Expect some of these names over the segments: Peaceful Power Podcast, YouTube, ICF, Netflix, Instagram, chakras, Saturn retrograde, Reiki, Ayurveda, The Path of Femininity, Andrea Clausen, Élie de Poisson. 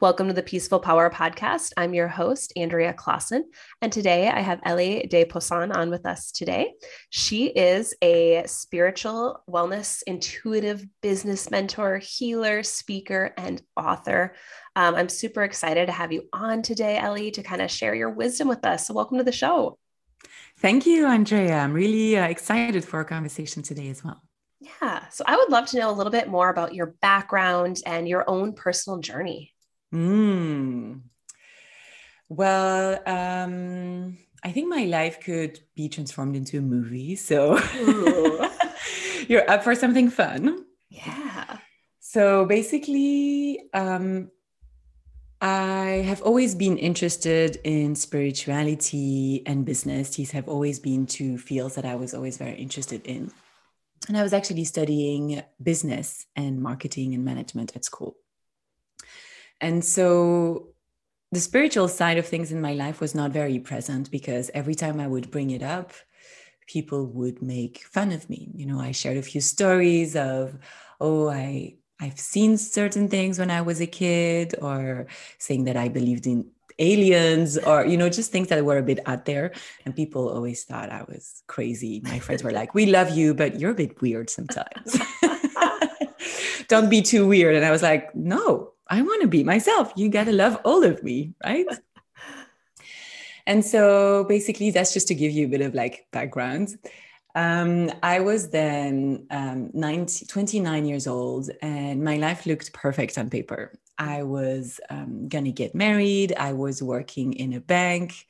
Welcome to the Peaceful Power Podcast. I'm your host, Andrea Clausen, and today I have Élie de Poisson on with us today. She is a spiritual wellness, intuitive business mentor, healer, speaker, and author. I'm super excited to have you on today, Élie, to kind of share your wisdom with us. So welcome to the show. Thank you, Andrea. I'm really excited for our conversation today as well. Yeah. So I would love to know a little bit more about your background and your own personal journey. Well, I think my life could be transformed into a movie. So you're up for something fun. Yeah. So basically, I have always been interested in spirituality and business. These have always been two fields that I was always very interested in. And I was actually studying business and marketing and management at school. And so the spiritual side of things in my life was not very present because every time I would bring it up, people would make fun of me. You know, I shared a few stories of, oh, I've seen certain things when I was a kid, or saying that I believed in aliens, or, you know, just things that were a bit out there. And people always thought I was crazy. My friends were like, we love you, but you're a bit weird sometimes. Don't be too weird. And I was like, no. I want to be myself. You got to love all of me, right? And so basically, that's just to give you a bit of like background. I was then 29 years old, and my life looked perfect on paper. I was going to get married. I was working in a bank.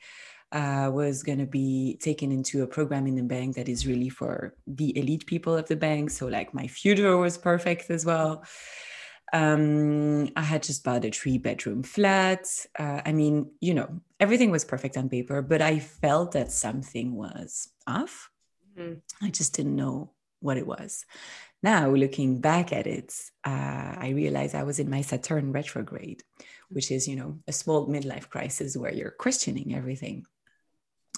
I was going to be taken into a program in the bank that is really for the elite people of the bank. So like my future was perfect as well. I had just bought a 3-bedroom flat. I mean, you know, everything was perfect on paper, but I felt that something was off. I just didn't know what it was. Now, looking back at it, I realized I was in my Saturn retrograde, which is, you know, a small midlife crisis where you're questioning everything.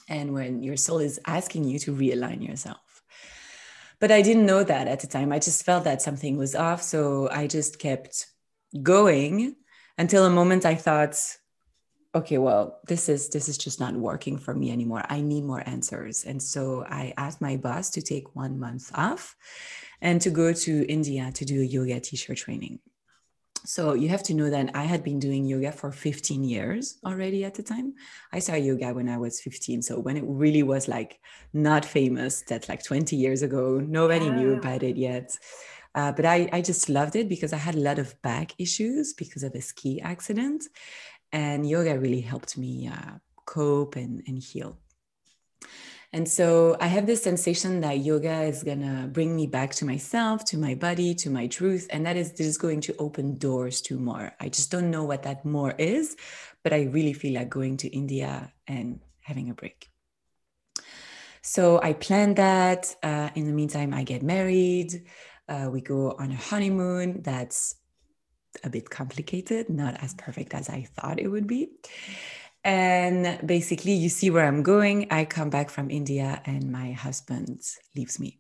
And when your soul is asking you to realign yourself. But I didn't know that at the time. I just felt that something was off. So I just kept going until a moment I thought, okay, well, this is just not working for me anymore. I need more answers. And so I asked my boss to take 1 month off and to go to India to do a yoga teacher training. So you have to know that I had been doing yoga for 15 years already at the time. I started yoga when I was 15. So when it really was like not famous, that's like 20 years ago, nobody knew about it yet. But I just loved it because I had a lot of back issues because of a ski accident, and yoga really helped me cope and heal. And so I have this sensation that yoga is going to bring me back to myself, to my body, to my truth. And that is just going to open doors to more. I just don't know what that more is, but I really feel like going to India and having a break. So I planned that. In the meantime, I get married. We go on a honeymoon. That's a bit complicated, not as perfect as I thought it would be. And basically, you see where I'm going. I come back from India and my husband leaves me.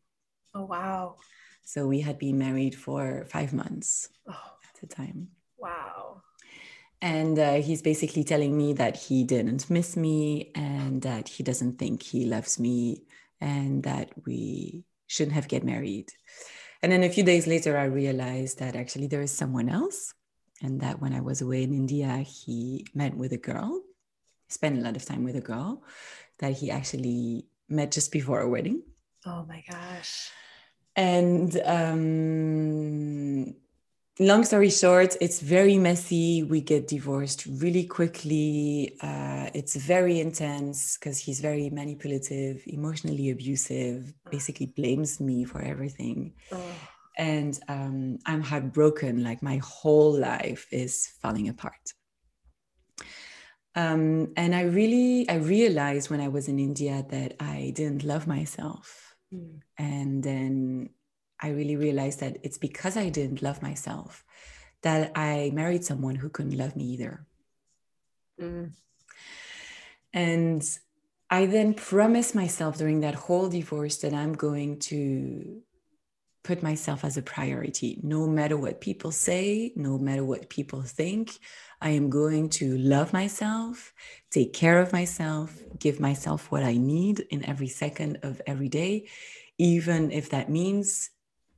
Oh, wow. So we had been married for 5 months at the time. Wow. And he's basically telling me that he didn't miss me and that he doesn't think he loves me and that we shouldn't have get married. And then a few days later, I realized that actually there is someone else, and that when I was away in India, he met with a girl. Spent a lot of time with a girl that he actually met just before a wedding. Oh my gosh. And long story short, it's very messy. We get divorced really quickly. It's very intense because he's very manipulative, emotionally abusive, basically blames me for everything. And I'm heartbroken. Like my whole life is falling apart. And I realized when I was in India that I didn't love myself. And then I really realized that it's because I didn't love myself that I married someone who couldn't love me either. And I then promised myself during that whole divorce that I'm going to put myself as a priority. No matter what people say, no matter what people think, I am going to love myself, take care of myself, give myself what I need in every second of every day, even if that means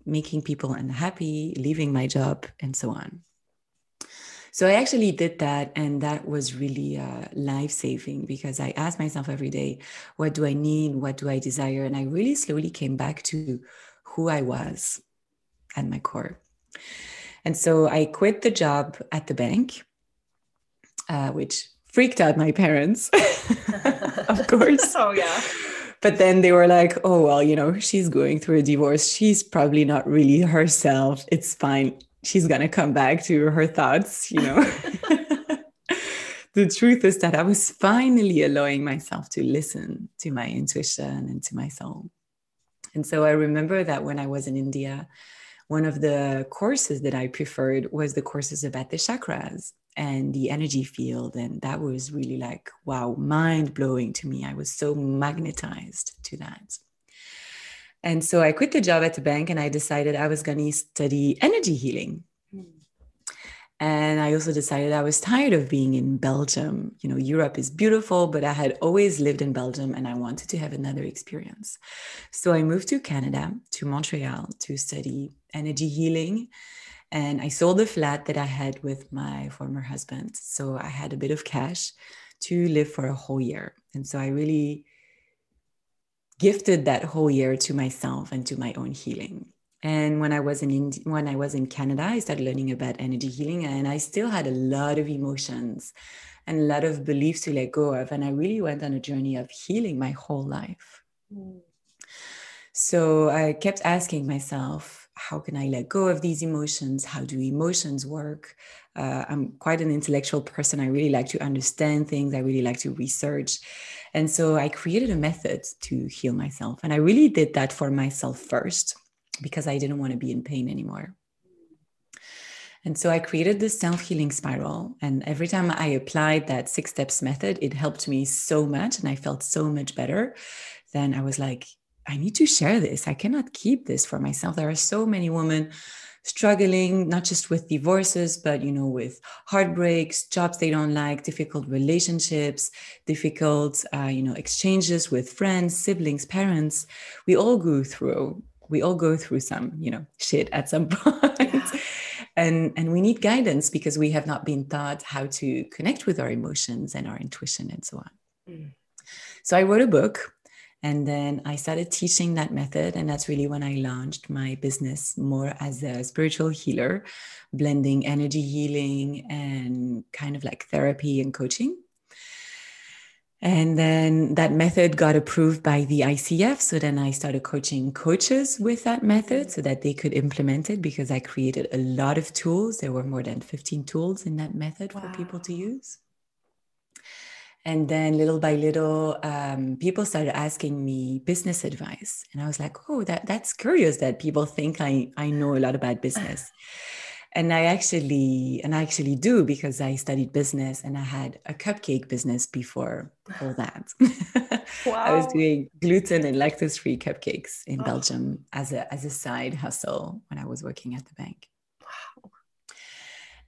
making people unhappy, leaving my job, and so on. So I actually did that, and that was really life-saving, because I asked myself every day, what do I need? What do I desire? And I really slowly came back to who I was at my core. And so I quit the job at the bank, which freaked out my parents, of course. Oh, yeah. But then they were like, oh, well, you know, she's going through a divorce. She's probably not really herself. It's fine. She's going to come back to her thoughts, you know. The truth is that I was finally allowing myself to listen to my intuition and to my soul. And so I remember that when I was in India, one of the courses that I preferred was the courses about the chakras and the energy field. And that was really like, wow, mind-blowing to me. I was so magnetized to that. And so I quit the job at the bank and I decided I was going to study energy healing. Mm. And I also decided I was tired of being in Belgium. You know, Europe is beautiful, but I had always lived in Belgium and I wanted to have another experience. So I moved to Canada, to Montreal, to study energy healing. And I sold the flat that I had with my former husband. So I had a bit of cash to live for a whole year. And so I really gifted that whole year to myself and to my own healing. And when I was in Canada, I started learning about energy healing, and I still had a lot of emotions and a lot of beliefs to let go of. And I really went on a journey of healing my whole life. Mm. So I kept asking myself, how can I let go of these emotions? How do emotions work? I'm quite an intellectual person. I really like to understand things. I really like to research. And so I created a method to heal myself. And I really did that for myself first, because I didn't want to be in pain anymore. And so I created this self-healing spiral. And every time I applied that 6 steps method, it helped me so much. And I felt so much better. Then I was like, I need to share this. I cannot keep this for myself. There are so many women struggling, not just with divorces, but, you know, with heartbreaks, jobs they don't like, difficult relationships, difficult, exchanges with friends, siblings, parents. We all go through some, shit at some point. Yeah. And we need guidance because we have not been taught how to connect with our emotions and our intuition and so on. Mm. So I wrote a book. And then I started teaching that method. And that's really when I launched my business more as a spiritual healer, blending energy healing and kind of like therapy and coaching. And then that method got approved by the ICF. So then I started coaching coaches with that method so that they could implement it, because I created a lot of tools. There were more than 15 tools in that method. Wow. For people to use. And then little by little, people started asking me business advice. And I was like, oh, that's curious that people think I know a lot about business. And I actually do, because I studied business and I had a cupcake business before all that. Wow. I was doing gluten and lactose-free cupcakes in Belgium as a side hustle when I was working at the bank. Wow.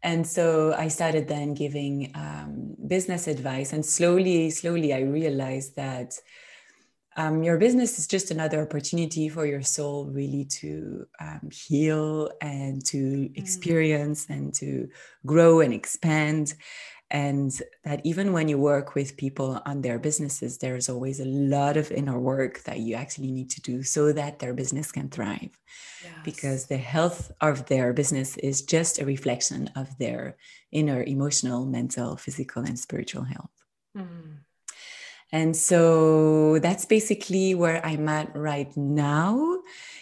And so I started then giving business advice, and slowly I realized that your business is just another opportunity for your soul really to heal and to experience and to grow and expand. And that even when you work with people on their businesses, there is always a lot of inner work that you actually need to do so that their business can thrive. Yes. Because the health of their business is just a reflection of their inner emotional, mental, physical, and spiritual health. Mm. And so that's basically where I'm at right now.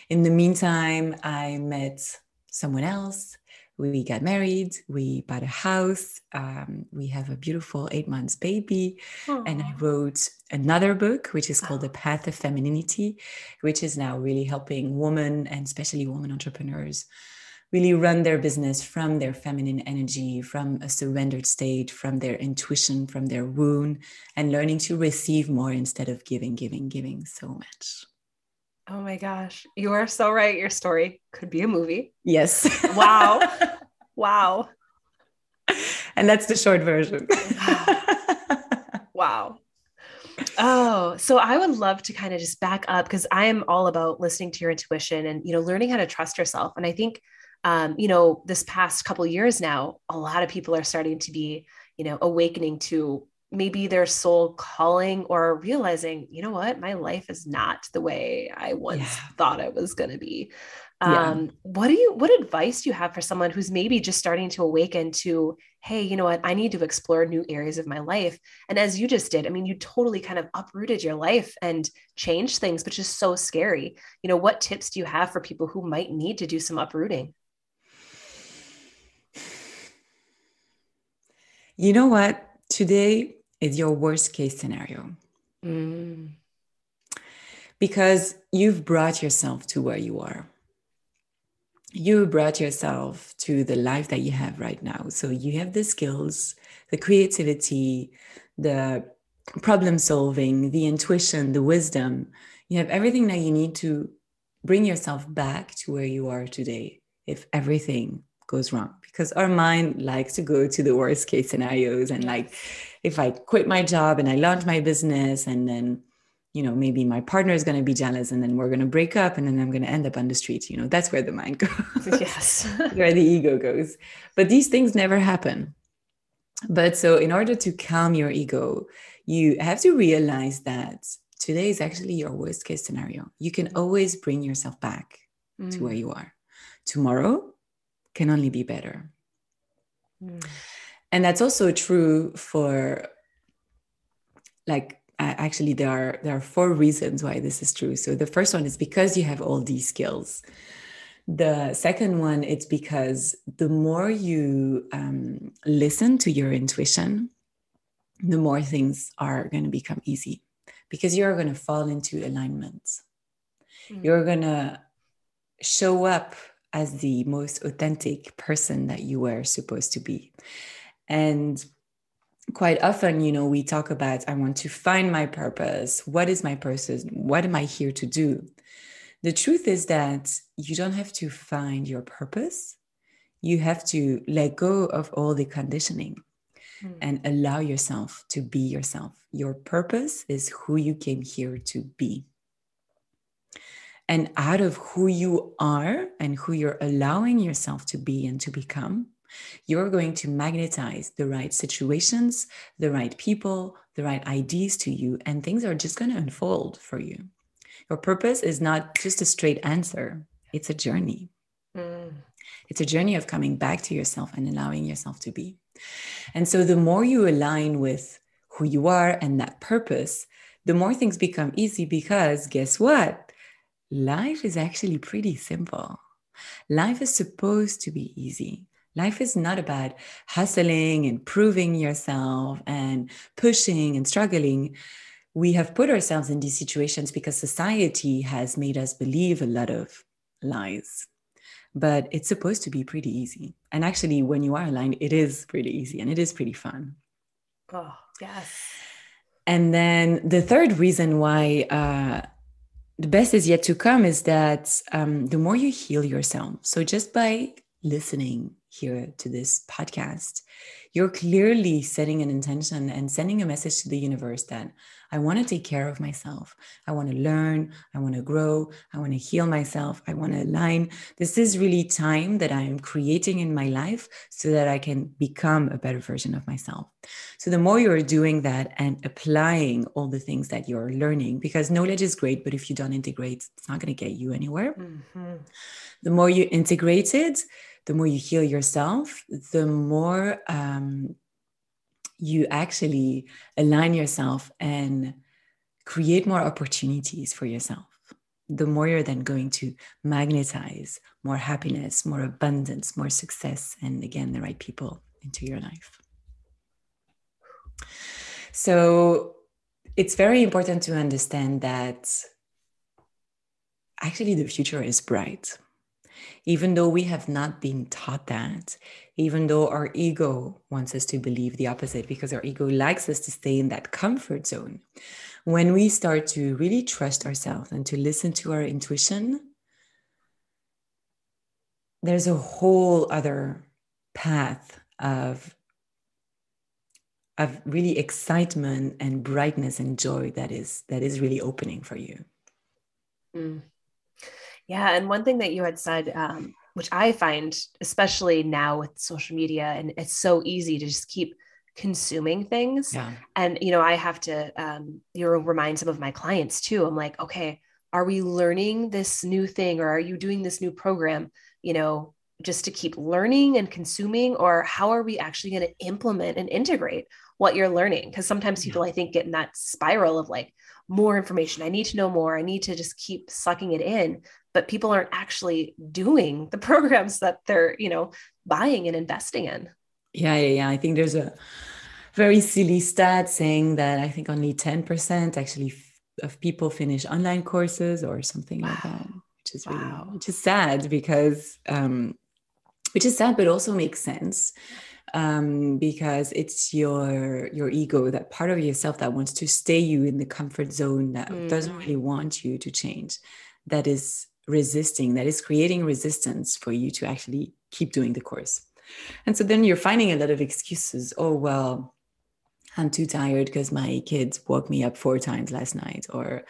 In the meantime, I met someone else. We got married, we bought a house, we have a beautiful 8 months baby. Aww. And I wrote another book, which is called The Path of Femininity, which is now really helping women, and especially women entrepreneurs, really run their business from their feminine energy, from a surrendered state, from their intuition, from their womb, and learning to receive more instead of giving so much. Oh my gosh. You are so right. Your story could be a movie. Yes. Wow. Wow. And that's the short version. Wow. Oh, so I would love to kind of just back up, because I am all about listening to your intuition and, you know, learning how to trust yourself. And I think, you know, this past couple of years now, a lot of people are starting to be, you know, awakening to maybe their soul calling, or realizing, you know what, my life is not the way I once thought it was going to be. What advice do you have for someone who's maybe just starting to awaken to, hey, you know what, I need to explore new areas of my life. And as you just did, I mean, you totally kind of uprooted your life and changed things, which is so scary. You know, what tips do you have for people who might need to do some uprooting? You know what? Today is your worst case scenario. Because you've brought yourself to where you are. You brought yourself to the life that you have right now. So you have the skills, the creativity, the problem solving, the intuition, the wisdom. You have everything that you need to bring yourself back to where you are today, if everything goes wrong, because our mind likes to go to the worst case scenarios. And like, if I quit my job and I launch my business, and then, you know, maybe my partner is going to be jealous, and then we're going to break up, and then I'm going to end up on the street. You know, that's where the mind goes. Yes. Where the ego goes. But these things never happen. But so in order to calm your ego, you have to realize that today is actually your worst case scenario. You can always bring yourself back to where you are. Tomorrow can only be better. And that's also true for, like, actually there are four reasons why this is true. So the first one is because you have all these skills. The second one, it's because the more you listen to your intuition, the more things are going to become easy, because you're going to fall into alignment. You're going to show up as the most authentic person that you were supposed to be. And quite often, you know, we talk about, I want to find my purpose. What is my purpose? What am I here to do? The truth is that you don't have to find your purpose. You have to let go of all the conditioning and allow yourself to be yourself. Your purpose is who you came here to be. And out of who you are and who you're allowing yourself to be and to become, you're going to magnetize the right situations, the right people, the right ideas to you, and things are just going to unfold for you. Your purpose is not just a straight answer. It's a journey. It's a journey of coming back to yourself and allowing yourself to be. And so the more you align with who you are and that purpose, the more things become easy, because guess what? Life is actually pretty simple. Life is supposed to be easy. Life is not about hustling and proving yourself and pushing and struggling. We have put ourselves in these situations because society has made us believe a lot of lies. But it's supposed to be pretty easy. And actually, when you are aligned, it is pretty easy and it is pretty fun. Oh, yes. And then the third reason why the best is yet to come is that the more you heal yourself. So just by listening here to this podcast, you're clearly setting an intention and sending a message to the universe that I want to take care of myself. I want to learn. I want to grow. I want to heal myself. I want to align. This is really time that I am creating in my life so that I can become a better version of myself. So the more you're doing that and applying all the things that you're learning, because knowledge is great, but if you don't integrate, it's not going to get you anywhere. The more you integrate it, the more you heal yourself, the more you actually align yourself and create more opportunities for yourself. The more you're then going to magnetize more happiness, more abundance, more success, and again, the right people into your life. So it's very important to understand that actually the future is bright. Even though we have not been taught that, even though our ego wants us to believe the opposite, because our ego likes us to stay in that comfort zone. when we start to really trust ourselves and to listen to our intuition, there's a whole other path of really excitement and brightness and joy that is really opening for you. Mm. Yeah. And one thing that you had said, which I find, especially now with social media, and it's so easy to just keep consuming things. Yeah. And, you know, I have to, remind some of my clients too. I'm like, okay, are we learning this new thing? Or are you doing this new program, you know, just to keep learning and consuming, or how are we actually going to implement and integrate what you're learning? Because sometimes people, I think, get in that spiral of like, more information. I need to know more. I need to just keep sucking it in, but people aren't actually doing the programs that they're, you know, buying and investing in. Yeah. I think there's a very silly stat saying that I think only 10% actually of people finish online courses or something like that, which is really, which is sad because, which is sad, but also makes sense. Because it's your ego, that part of yourself that wants to stay you in the comfort zone, that doesn't really want you to change, that is resisting, that is creating resistance for you to actually keep doing the course. And so then you're finding a lot of excuses. Oh, well, I'm too tired because my kids woke me up 4 times last night, or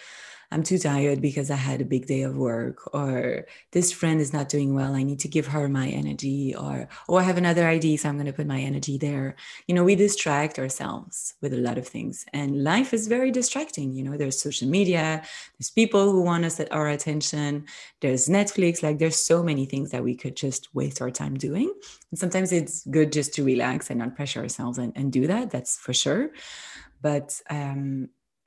I'm too tired because I had a big day of work, or this friend is not doing well. I need to give her my energy, or, oh, I have another idea, so I'm going to put my energy there. You know, we distract ourselves with a lot of things, and life is very distracting. You know, there's social media, there's people who want us at our attention. There's Netflix, like there's so many things that we could just waste our time doing. And sometimes it's good just to relax and not pressure ourselves and do that. That's for sure. But,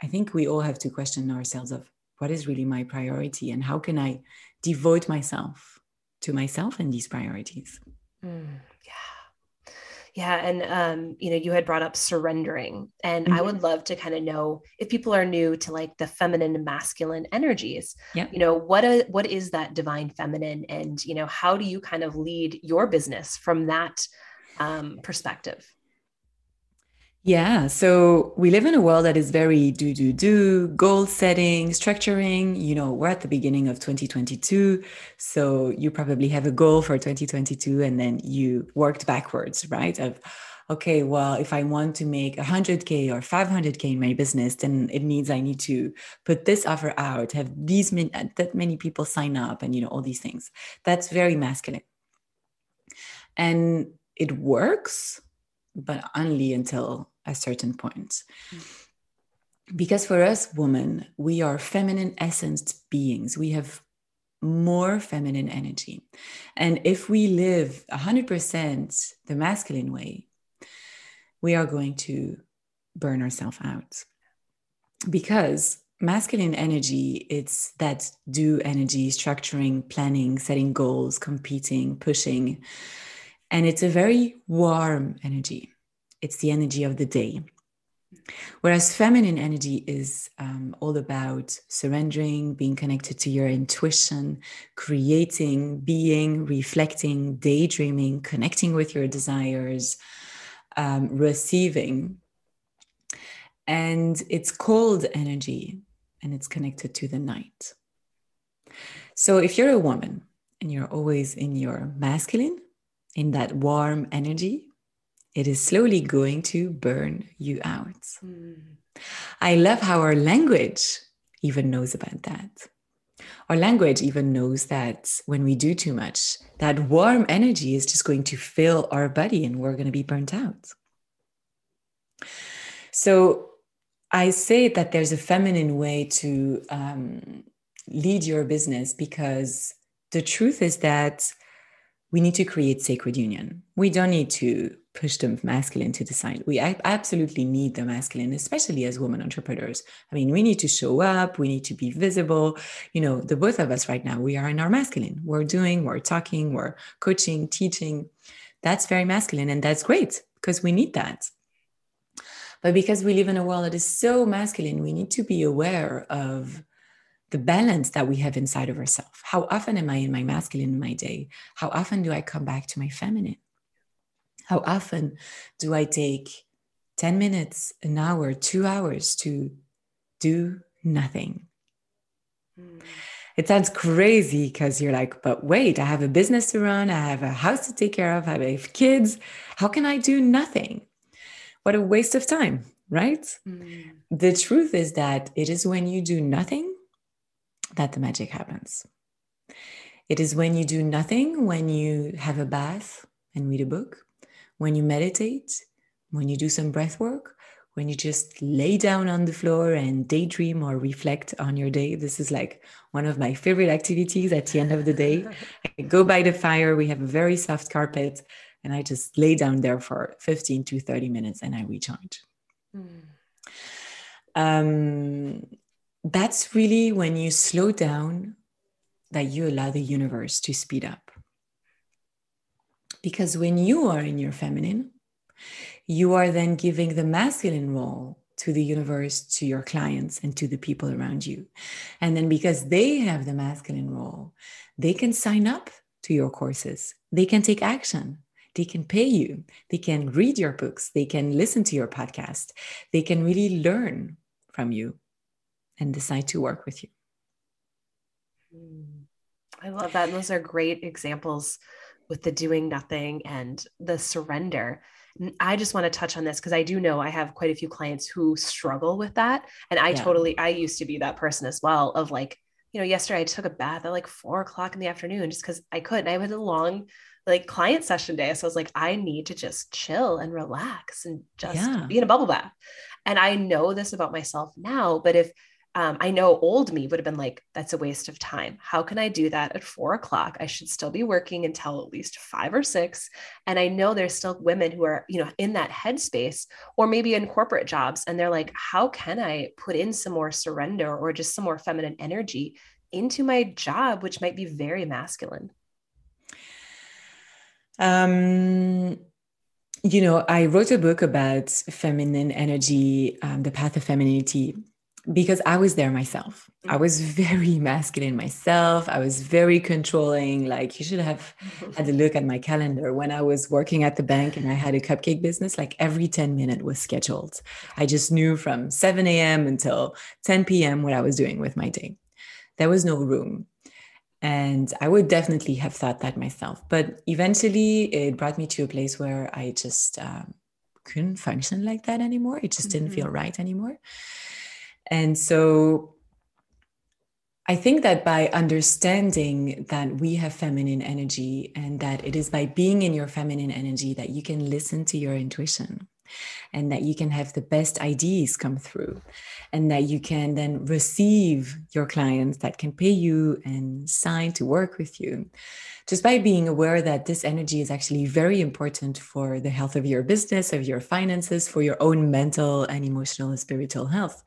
I think we all have to question ourselves of what is really my priority and how can I devote myself to myself and these priorities? Mm, yeah. Yeah. And, you know, you had brought up surrendering, and I would love to kind of know if people are new to like the feminine and masculine energies, you know, what is that divine feminine, and, you know, how do you kind of lead your business from that perspective? Yeah. So we live in a world that is very do, goal setting, structuring. You know, we're at the beginning of 2022. So you probably have a goal for 2022, and then you worked backwards, right? Of, okay, well, if I want to make 100K or 500K in my business, then it means I need to put this offer out, have these that many people sign up, and, you know, all these things. That's very masculine. And it works, but only until a certain point. Because for us women, we are feminine essence beings. We have more feminine energy. And if we live 100% the masculine way, we are going to burn ourselves out. Because masculine energy, it's that do energy, structuring, planning, setting goals, competing, pushing. And it's a very warm energy. It's the energy of the day. Whereas feminine energy is all about surrendering, being connected to your intuition, creating, being, reflecting, daydreaming, connecting with your desires, receiving. And it's cold energy, and it's connected to the night. So if you're a woman and you're always in your masculine, in that warm energy, it is slowly going to burn you out. Mm. I love how our language even knows about that. Our language even knows that when we do too much, that warm energy is just going to fill our body and we're going to be burnt out. So I say that there's a feminine way to lead your business, because the truth is that we need to create sacred union. We don't need to push the masculine to the side. We absolutely need the masculine, especially as women entrepreneurs. I mean, we need to show up. We need to be visible. You know, the both of us right now, we are in our masculine. We're doing, we're talking, we're coaching, teaching. That's very masculine. And that's great because we need that. But because we live in a world that is so masculine, we need to be aware of the balance that we have inside of ourselves. How often am I in my masculine in my day? How often do I come back to my feminine? How often do I take 10 minutes, an hour, 2 hours to do nothing. It sounds crazy because you're like, but wait, I have a business to run. I have a house to take care of. I have kids. How can I do nothing? What a waste of time, right? Mm. The truth is that it is when you do nothing that the magic happens. It is when you do nothing, when you have a bath and read a book, when you meditate, when you do some breath work, when you just lay down on the floor and daydream or reflect on your day. This is like one of my favorite activities at the end of the day. I go by the fire, we have a very soft carpet, and I just lay down there for 15 to 30 minutes and I recharge. Mm. That's really when you slow down that you allow the universe to speed up. Because when you are in your feminine, you are then giving the masculine role to the universe, to your clients, and to the people around you. And then because they have the masculine role, they can sign up to your courses. They can take action. They can pay you. They can read your books. They can listen to your podcast. They can really learn from you and decide to work with you. I love that. And those are great examples with the doing nothing and the surrender. I just want to touch on this because I do know I have quite a few clients who struggle with that. And I used to be that person as well of like, you know, yesterday I took a bath at like 4:00 in the afternoon just because I could. And I had a long like client session day. So I was like, I need to just chill and relax and just be in a bubble bath. And I know this about myself now, but if I know old me would have been like, that's a waste of time. How can I do that at 4:00? I should still be working until at least 5 or 6. And I know there's still women who are, you know, in that headspace or maybe in corporate jobs. And they're like, how can I put in some more surrender or just some more feminine energy into my job, which might be very masculine? You know, I wrote a book about feminine energy, The Path of Femininity, because I was there myself. I was very masculine myself. I was very controlling. Like, you should have had a look at my calendar when I was working at the bank and I had a cupcake business. Like every 10 minutes was scheduled. I just knew from 7 a.m. until 10 p.m. what I was doing with my day. There was no room. And I would definitely have thought that myself. But eventually it brought me to a place where I just couldn't function like that anymore. It just didn't feel right anymore. And so I think that by understanding that we have feminine energy and that it is by being in your feminine energy that you can listen to your intuition and that you can have the best ideas come through and that you can then receive your clients that can pay you and sign to work with you. Just by being aware that this energy is actually very important for the health of your business, of your finances, for your own mental and emotional and spiritual health.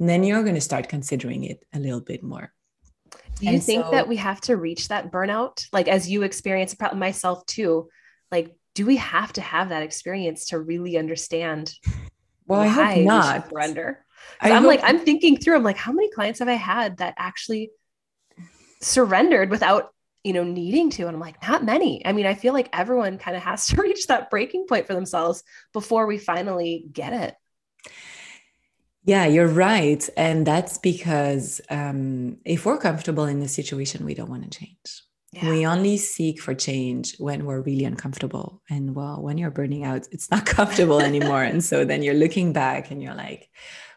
And then you're going to start considering it a little bit more. Do you think that we have to reach that burnout? Like as you experience, probably myself too, like, do we have to have that experience to really understand? Well, I hope not. Surrender. I'm thinking through, I'm like, how many clients have I had that actually surrendered without, you know, needing to? And I'm like, not many. I mean, I feel like everyone kind of has to reach that breaking point for themselves before we finally get it. Yeah, you're right. And that's because if we're comfortable in the situation, we don't want to change. Yeah. We only seek for change when we're really uncomfortable. And well, when you're burning out, it's not comfortable anymore. And so then you're looking back and you're like,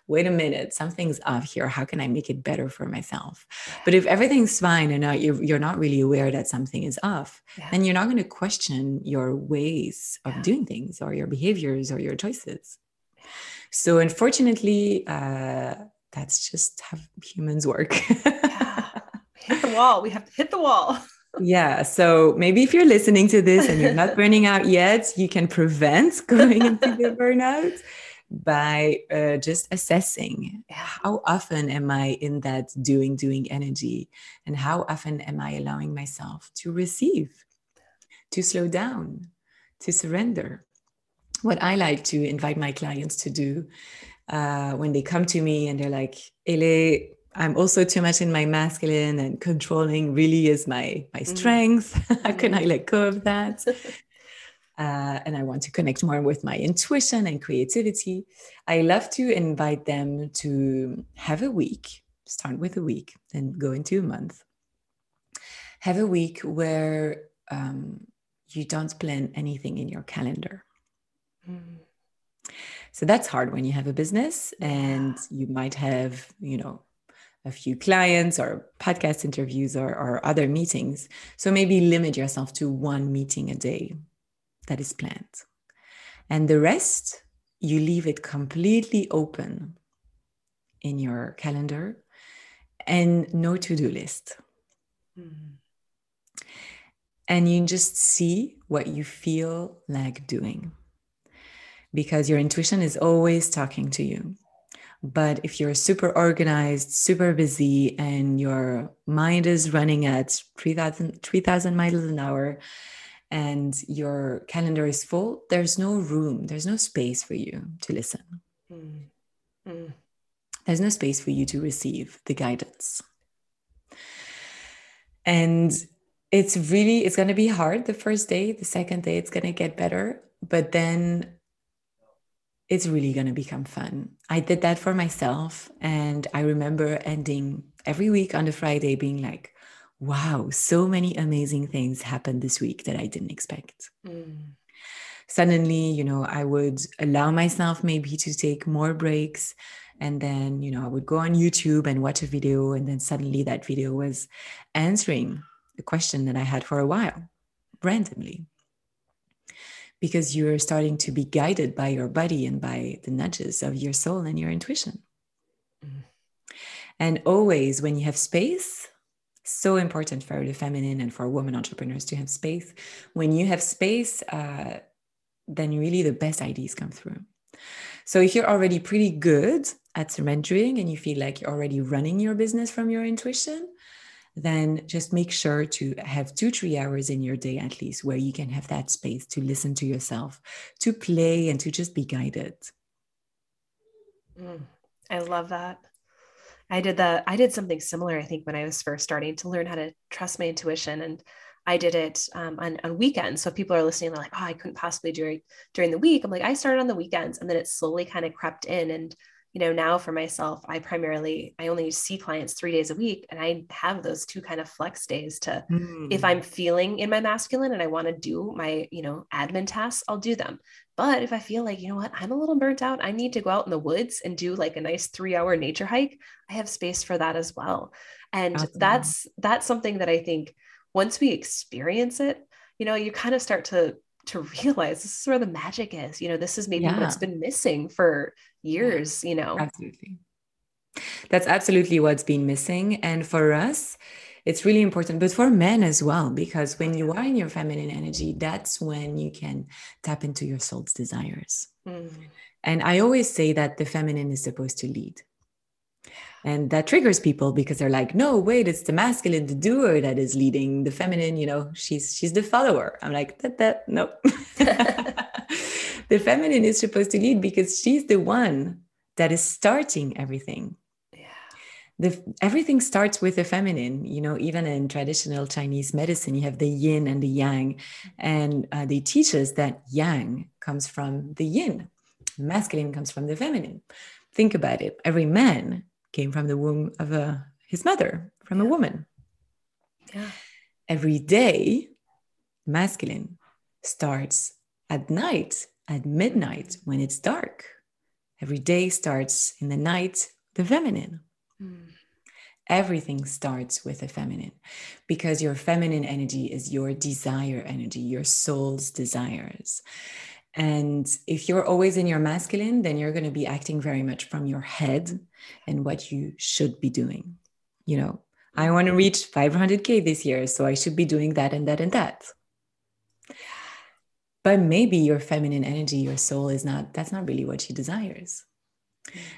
wait a minute, something's off here. How can I make it better for myself? But if everything's fine and you're not really aware that something is off, then you're not going to question your ways of doing things or your behaviors or your choices. So unfortunately, that's just how humans work. Hit the wall. We have to hit the wall. Yeah. So maybe if you're listening to this and you're not burning out yet, you can prevent going into the burnout by just assessing how often am I in that doing energy and how often am I allowing myself to receive, to slow down, to surrender. What I like to invite my clients to do when they come to me and they're like, Élie, I'm also too much in my masculine and controlling really is my strength. How can I let go of that? and I want to connect more with my intuition and creativity, I love to invite them to have a week, start with a week, then go into a month. Have a week where you don't plan anything in your calendar. Mm. So that's hard when you have a business and you might have, you know, a few clients or podcast interviews or other meetings. So maybe limit yourself to one meeting a day that is planned. And the rest, you leave it completely open in your calendar and no to-do list. Mm-hmm. And you just see what you feel like doing, because your intuition is always talking to you. But if you're super organized, super busy, and your mind is running at 3,000 miles an hour and your calendar is full, there's no room, there's no space for you to listen. Mm. Mm. There's no space for you to receive the guidance. And it's going to be hard the first day. The second day, it's going to get better. But then it's really going to become fun. I did that for myself. And I remember ending every week on the Friday being like, wow, so many amazing things happened this week that I didn't expect. Mm. Suddenly, you know, I would allow myself maybe to take more breaks. And then, you know, I would go on YouTube and watch a video. And then suddenly that video was answering the question that I had for a while, randomly. Because you're starting to be guided by your body and by the nudges of your soul and your intuition. Mm-hmm. And always when you have space, so important for the feminine and for women entrepreneurs to have space. When you have space, then really the best ideas come through. So if you're already pretty good at surrendering and you feel like you're already running your business from your intuition, then just make sure to have 2-3 hours in your day at least where you can have that space to listen to yourself, to play, and to just be guided. Mm, I love that. I did something similar, I think, when I was first starting to learn how to trust my intuition. And I did it on weekends. So if people are listening, they're like, oh, I couldn't possibly do it during the week. I'm like, I started on the weekends, and then it slowly kind of crept in. And you know, now for myself, I only see clients 3 days a week, and I have those two kind of flex days to, if I'm feeling in my masculine and I want to do my, you know, admin tasks, I'll do them. But if I feel like, you know what, I'm a little burnt out, I need to go out in the woods and do like a nice 3-hour nature hike, I have space for that as well. And awesome. That's something that I think once we experience it, you know, you kind of start to realize this is where the magic is. You know, this is maybe what's been missing for years, you know. Absolutely. That's absolutely what's been missing. And for us, it's really important, but for men as well, because when you are in your feminine energy, that's when you can tap into your soul's desires. Mm. And I always say that the feminine is supposed to lead. And that triggers people because they're like, no, wait, it's the masculine, the doer, that is leading. The feminine, you know, she's the follower. I'm like, no. The feminine is supposed to lead because she's the one that is starting everything. Yeah. Everything starts with the feminine. You know, even in traditional Chinese medicine, you have the yin and the yang. And they teach us that yang comes from the yin. Masculine comes from the feminine. Think about it. Every man came from the womb of his mother, from a woman. Yeah. Every day, masculine starts at night, at midnight, when it's dark. Every day starts in the night, the feminine. Mm. Everything starts with the feminine, because your feminine energy is your desire energy, your soul's desires. And if you're always in your masculine, then you're going to be acting very much from your head and what you should be doing. You know, I want to reach 500K this year, so I should be doing that and that and that. But maybe your feminine energy, your soul that's not really what she desires.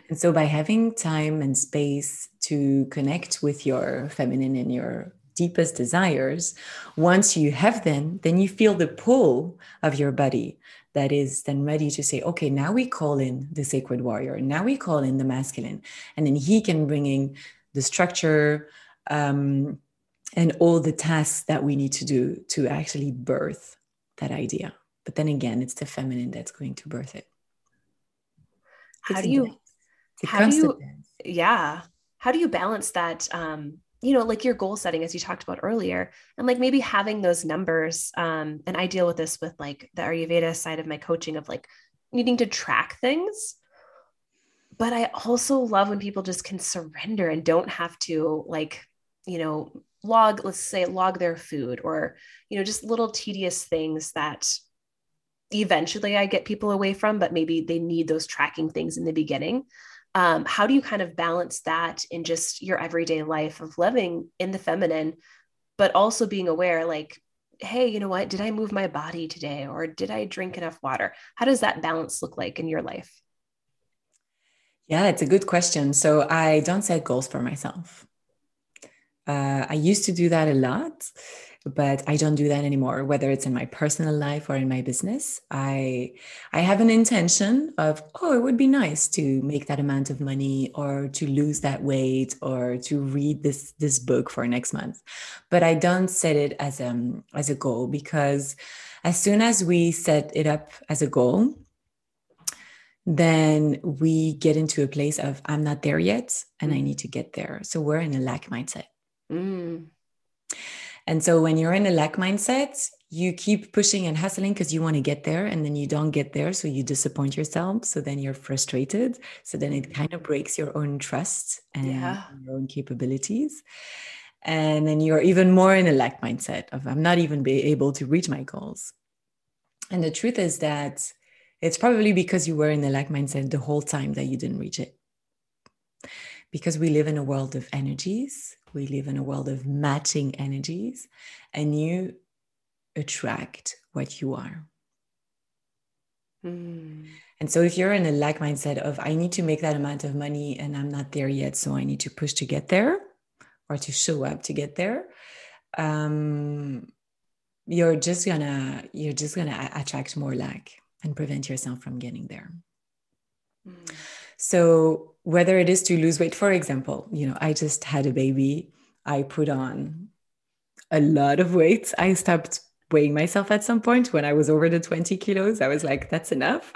And so by having time and space to connect with your feminine and your deepest desires, once you have them, then you feel the pull of your body that is then ready to say, okay, now we call in the sacred warrior. Now we call in the masculine, and then he can bring in the structure and all the tasks that we need to do to actually birth that idea. But then again, it's the feminine that's going to birth it. How do you balance that, like your goal setting, as you talked about earlier, and like maybe having those numbers, and I deal with this with like the Ayurveda side of my coaching of like needing to track things. But I also love when people just can surrender and don't have to log their food or, just little tedious things that eventually I get people away from, but maybe they need those tracking things in the beginning. How do you kind of balance that in just your everyday life of living in the feminine, but also being aware like, hey, you know what, did I move my body today? Or did I drink enough water? How does that balance look like in your life? Yeah, it's a good question. So I don't set goals for myself. I used to do that a lot, but I don't do that anymore, whether it's in my personal life or in my business. I have an intention of, it would be nice to make that amount of money or to lose that weight or to read this book for next month. But I don't set it as a goal, because as soon as we set it up as a goal, then we get into a place of I'm not there yet and I need to get there. So we're in a lack mindset. Mm. And so when you're in a lack mindset, you keep pushing and hustling because you want to get there, and then you don't get there. So you disappoint yourself. So then you're frustrated. So then it kind of breaks your own trust and your own capabilities. And then you're even more in a lack mindset of I'm not even be able to reach my goals. And the truth is that it's probably because you were in the lack mindset the whole time that you didn't reach it. Because we live in a world of energies. We live in a world of matching energies, and you attract what you are. Mm. And so if you're in a lack mindset of, I need to make that amount of money and I'm not there yet, so I need to push to get there or to show up to get there, you're just gonna attract more lack and prevent yourself from getting there. Mm. So whether it is to lose weight, for example, I just had a baby. I put on a lot of weight. I stopped weighing myself at some point when I was over the 20 kilos. I was like, that's enough.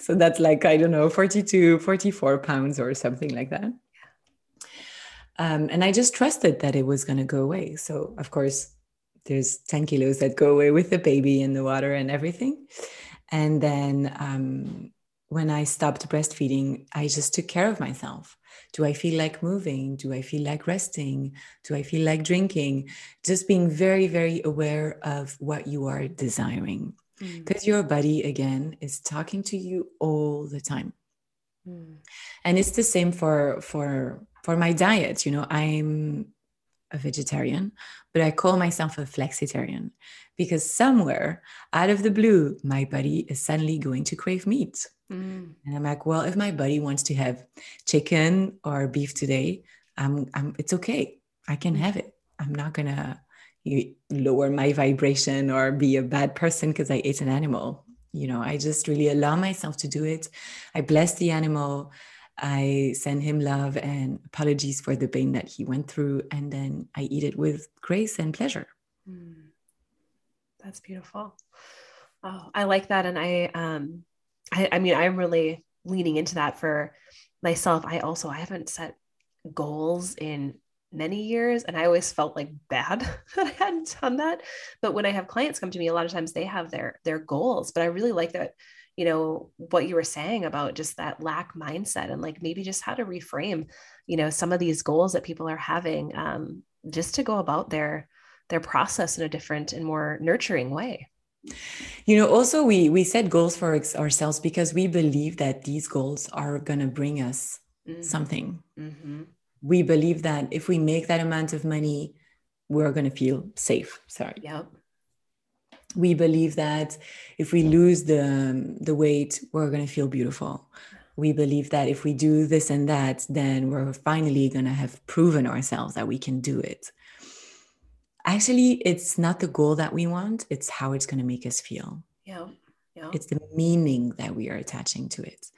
So that's like, I don't know, 42, 44 pounds or something like that. And I just trusted that it was going to go away. So of course, there's 10 kilos that go away with the baby and the water and everything. And then, when I stopped breastfeeding, I just took care of myself. Do I feel like moving? Do I feel like resting? Do I feel like drinking? Just being very, very aware of what you are desiring. Because your body, again, is talking to you all the time. Mm. And it's the same for my diet. I'm a vegetarian, but I call myself a flexitarian because somewhere out of the blue, my body is suddenly going to crave meat. Mm. And I'm like, well, if my body wants to have chicken or beef today, it's okay. I can have it. I'm not going to lower my vibration or be a bad person because I ate an animal. I just really allow myself to do it. I bless the animal. I send him love and apologies for the pain that he went through. And then I eat it with grace and pleasure. Mm. That's beautiful. Oh, I like that. And I mean, I'm really leaning into that for myself. I haven't set goals in many years, and I always felt like bad that I hadn't done that. But when I have clients come to me, a lot of times they have their goals, but I really like that, what you were saying about just that lack mindset and like maybe just how to reframe, some of these goals that people are having, just to go about their process in a different and more nurturing way. Also we set goals for ourselves because we believe that these goals are going to bring us something. Mm-hmm. We believe that if we make that amount of money, we're going to feel safe. Sorry. Yep. We believe that if we lose the weight, we're going to feel beautiful. We believe that if we do this and that, then we're finally going to have proven ourselves that we can do it. Actually, it's not the goal that we want. It's how it's going to make us feel. Yeah. Yeah. It's the meaning that we are attaching to it.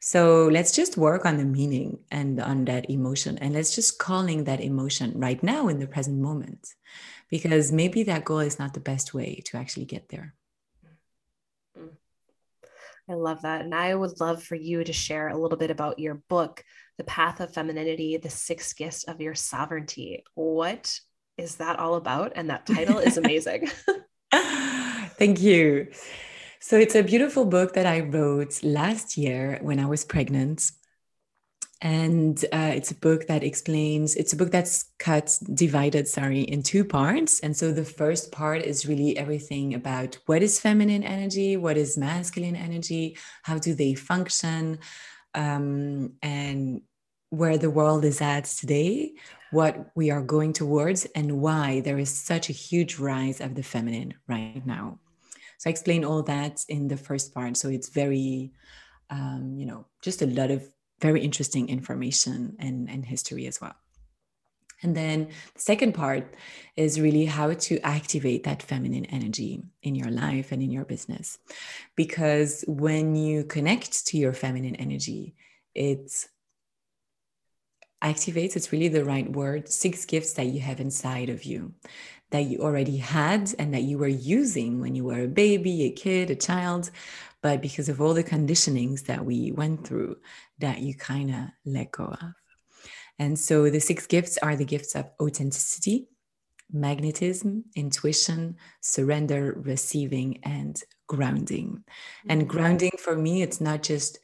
So let's just work on the meaning and on that emotion. And let's just calling that emotion right now in the present moment, because maybe that goal is not the best way to actually get there. I love that. And I would love for you to share a little bit about your book, The Path of Femininity, The Sixth Gift of Your Sovereignty. What is that all about? And that title is amazing. Thank you. So it's a beautiful book that I wrote last year when I was pregnant. And it's a book that explains, it's a book that's divided in two parts. And so the first part is really everything about what is feminine energy, what is masculine energy, how do they function, and where the world is at today, what we are going towards, and why there is such a huge rise of the feminine right now. So I explain all that in the first part. So it's very, just a lot of very interesting information and history as well. And then the second part is really how to activate that feminine energy in your life and in your business. Because when you connect to your feminine energy, it activates, it's really the right word, six gifts that you have inside of you, that you already had and that you were using when you were a baby, a kid, a child. But because of all the conditionings that we went through, that you kind of let go of. And so the six gifts are the gifts of authenticity, magnetism, intuition, surrender, receiving, and grounding. And grounding for me, it's not just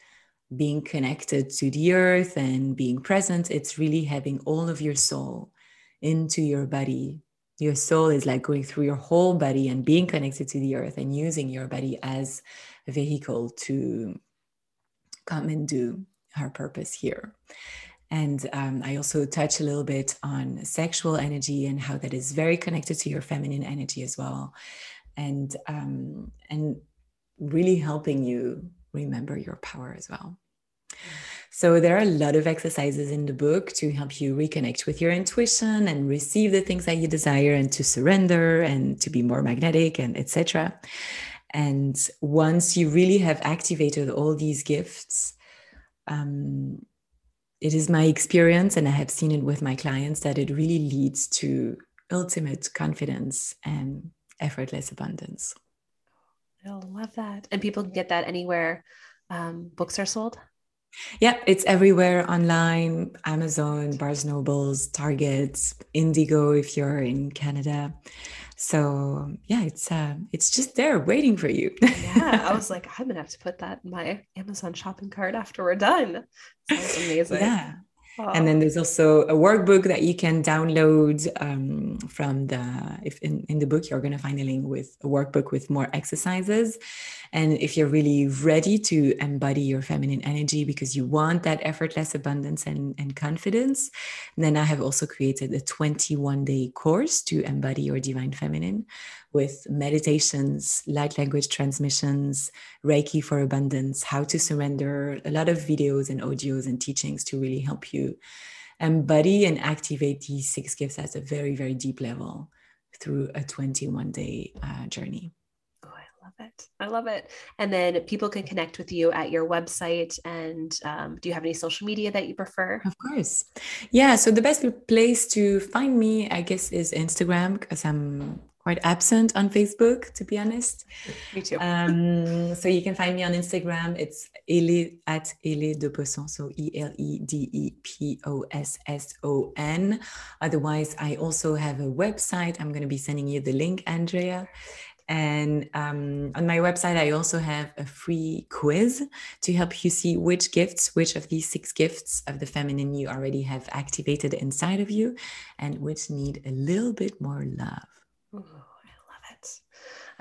being connected to the earth and being present. It's really having all of your soul into your body. Your soul is like going through your whole body and being connected to the earth and using your body as a vehicle to come and do her purpose here. And I also touch a little bit on sexual energy and how that is very connected to your feminine energy as well. And really helping you remember your power as well. So there are a lot of exercises in the book to help you reconnect with your intuition and receive the things that you desire and to surrender and to be more magnetic and etc. And once you really have activated all these gifts, it is my experience, and I have seen it with my clients, that it really leads to ultimate confidence and effortless abundance. I love that. And people can get that anywhere books are sold? Yeah, it's everywhere online, Amazon, Barnes & Nobles, Target, Indigo if you're in Canada. So yeah, it's just there waiting for you. Yeah, I was like, I'm going to have to put that in my Amazon shopping cart after we're done. Sounds amazing. Yeah. Aww. And then there's also a workbook that you can download from in the book, you're going to find a link with a workbook with more exercises. And if you're really ready to embody your feminine energy because you want that effortless abundance and confidence, then I have also created a 21-day course to embody your divine feminine with meditations, light language transmissions, Reiki for abundance, how to surrender, a lot of videos and audios and teachings to really help you embody and activate these six gifts at a very, very deep level through a 21-day journey. I love it. And then people can connect with you at your website. And do you have any social media that you prefer? Of course. Yeah. So the best place to find me, I guess, is Instagram, because I'm quite absent on Facebook, to be honest. Me too. So you can find me on Instagram. It's Élie de Poisson. So ELEDEPOSSON. Otherwise, I also have a website. I'm going to be sending you the link, Andrea. And on my website, I also have a free quiz to help you see which of these six gifts of the feminine you already have activated inside of you and which need a little bit more love. Ooh, I love it.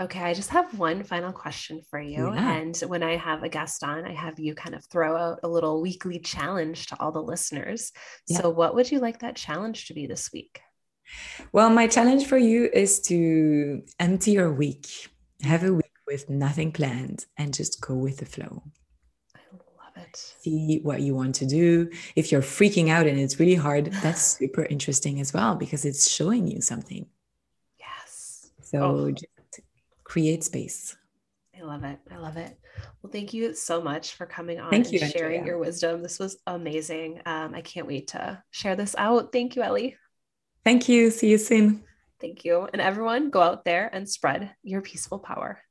Okay, I just have one final question for you. Yeah. And when I have a guest on, I have you kind of throw out a little weekly challenge to all the listeners. Yeah. So what would you like that challenge to be this week? Well, my challenge for you is to empty your week, have a week with nothing planned and just go with the flow. I love it. See what you want to do. If you're freaking out and it's really hard, that's super interesting as well, because it's showing you something. Yes. So just create space. I love it. I love it. Well, thank you so much for coming on and sharing your wisdom. This was amazing. I can't wait to share this out. Thank you, Élie. Thank you. See you soon. Thank you. And everyone, go out there and spread your peaceful power.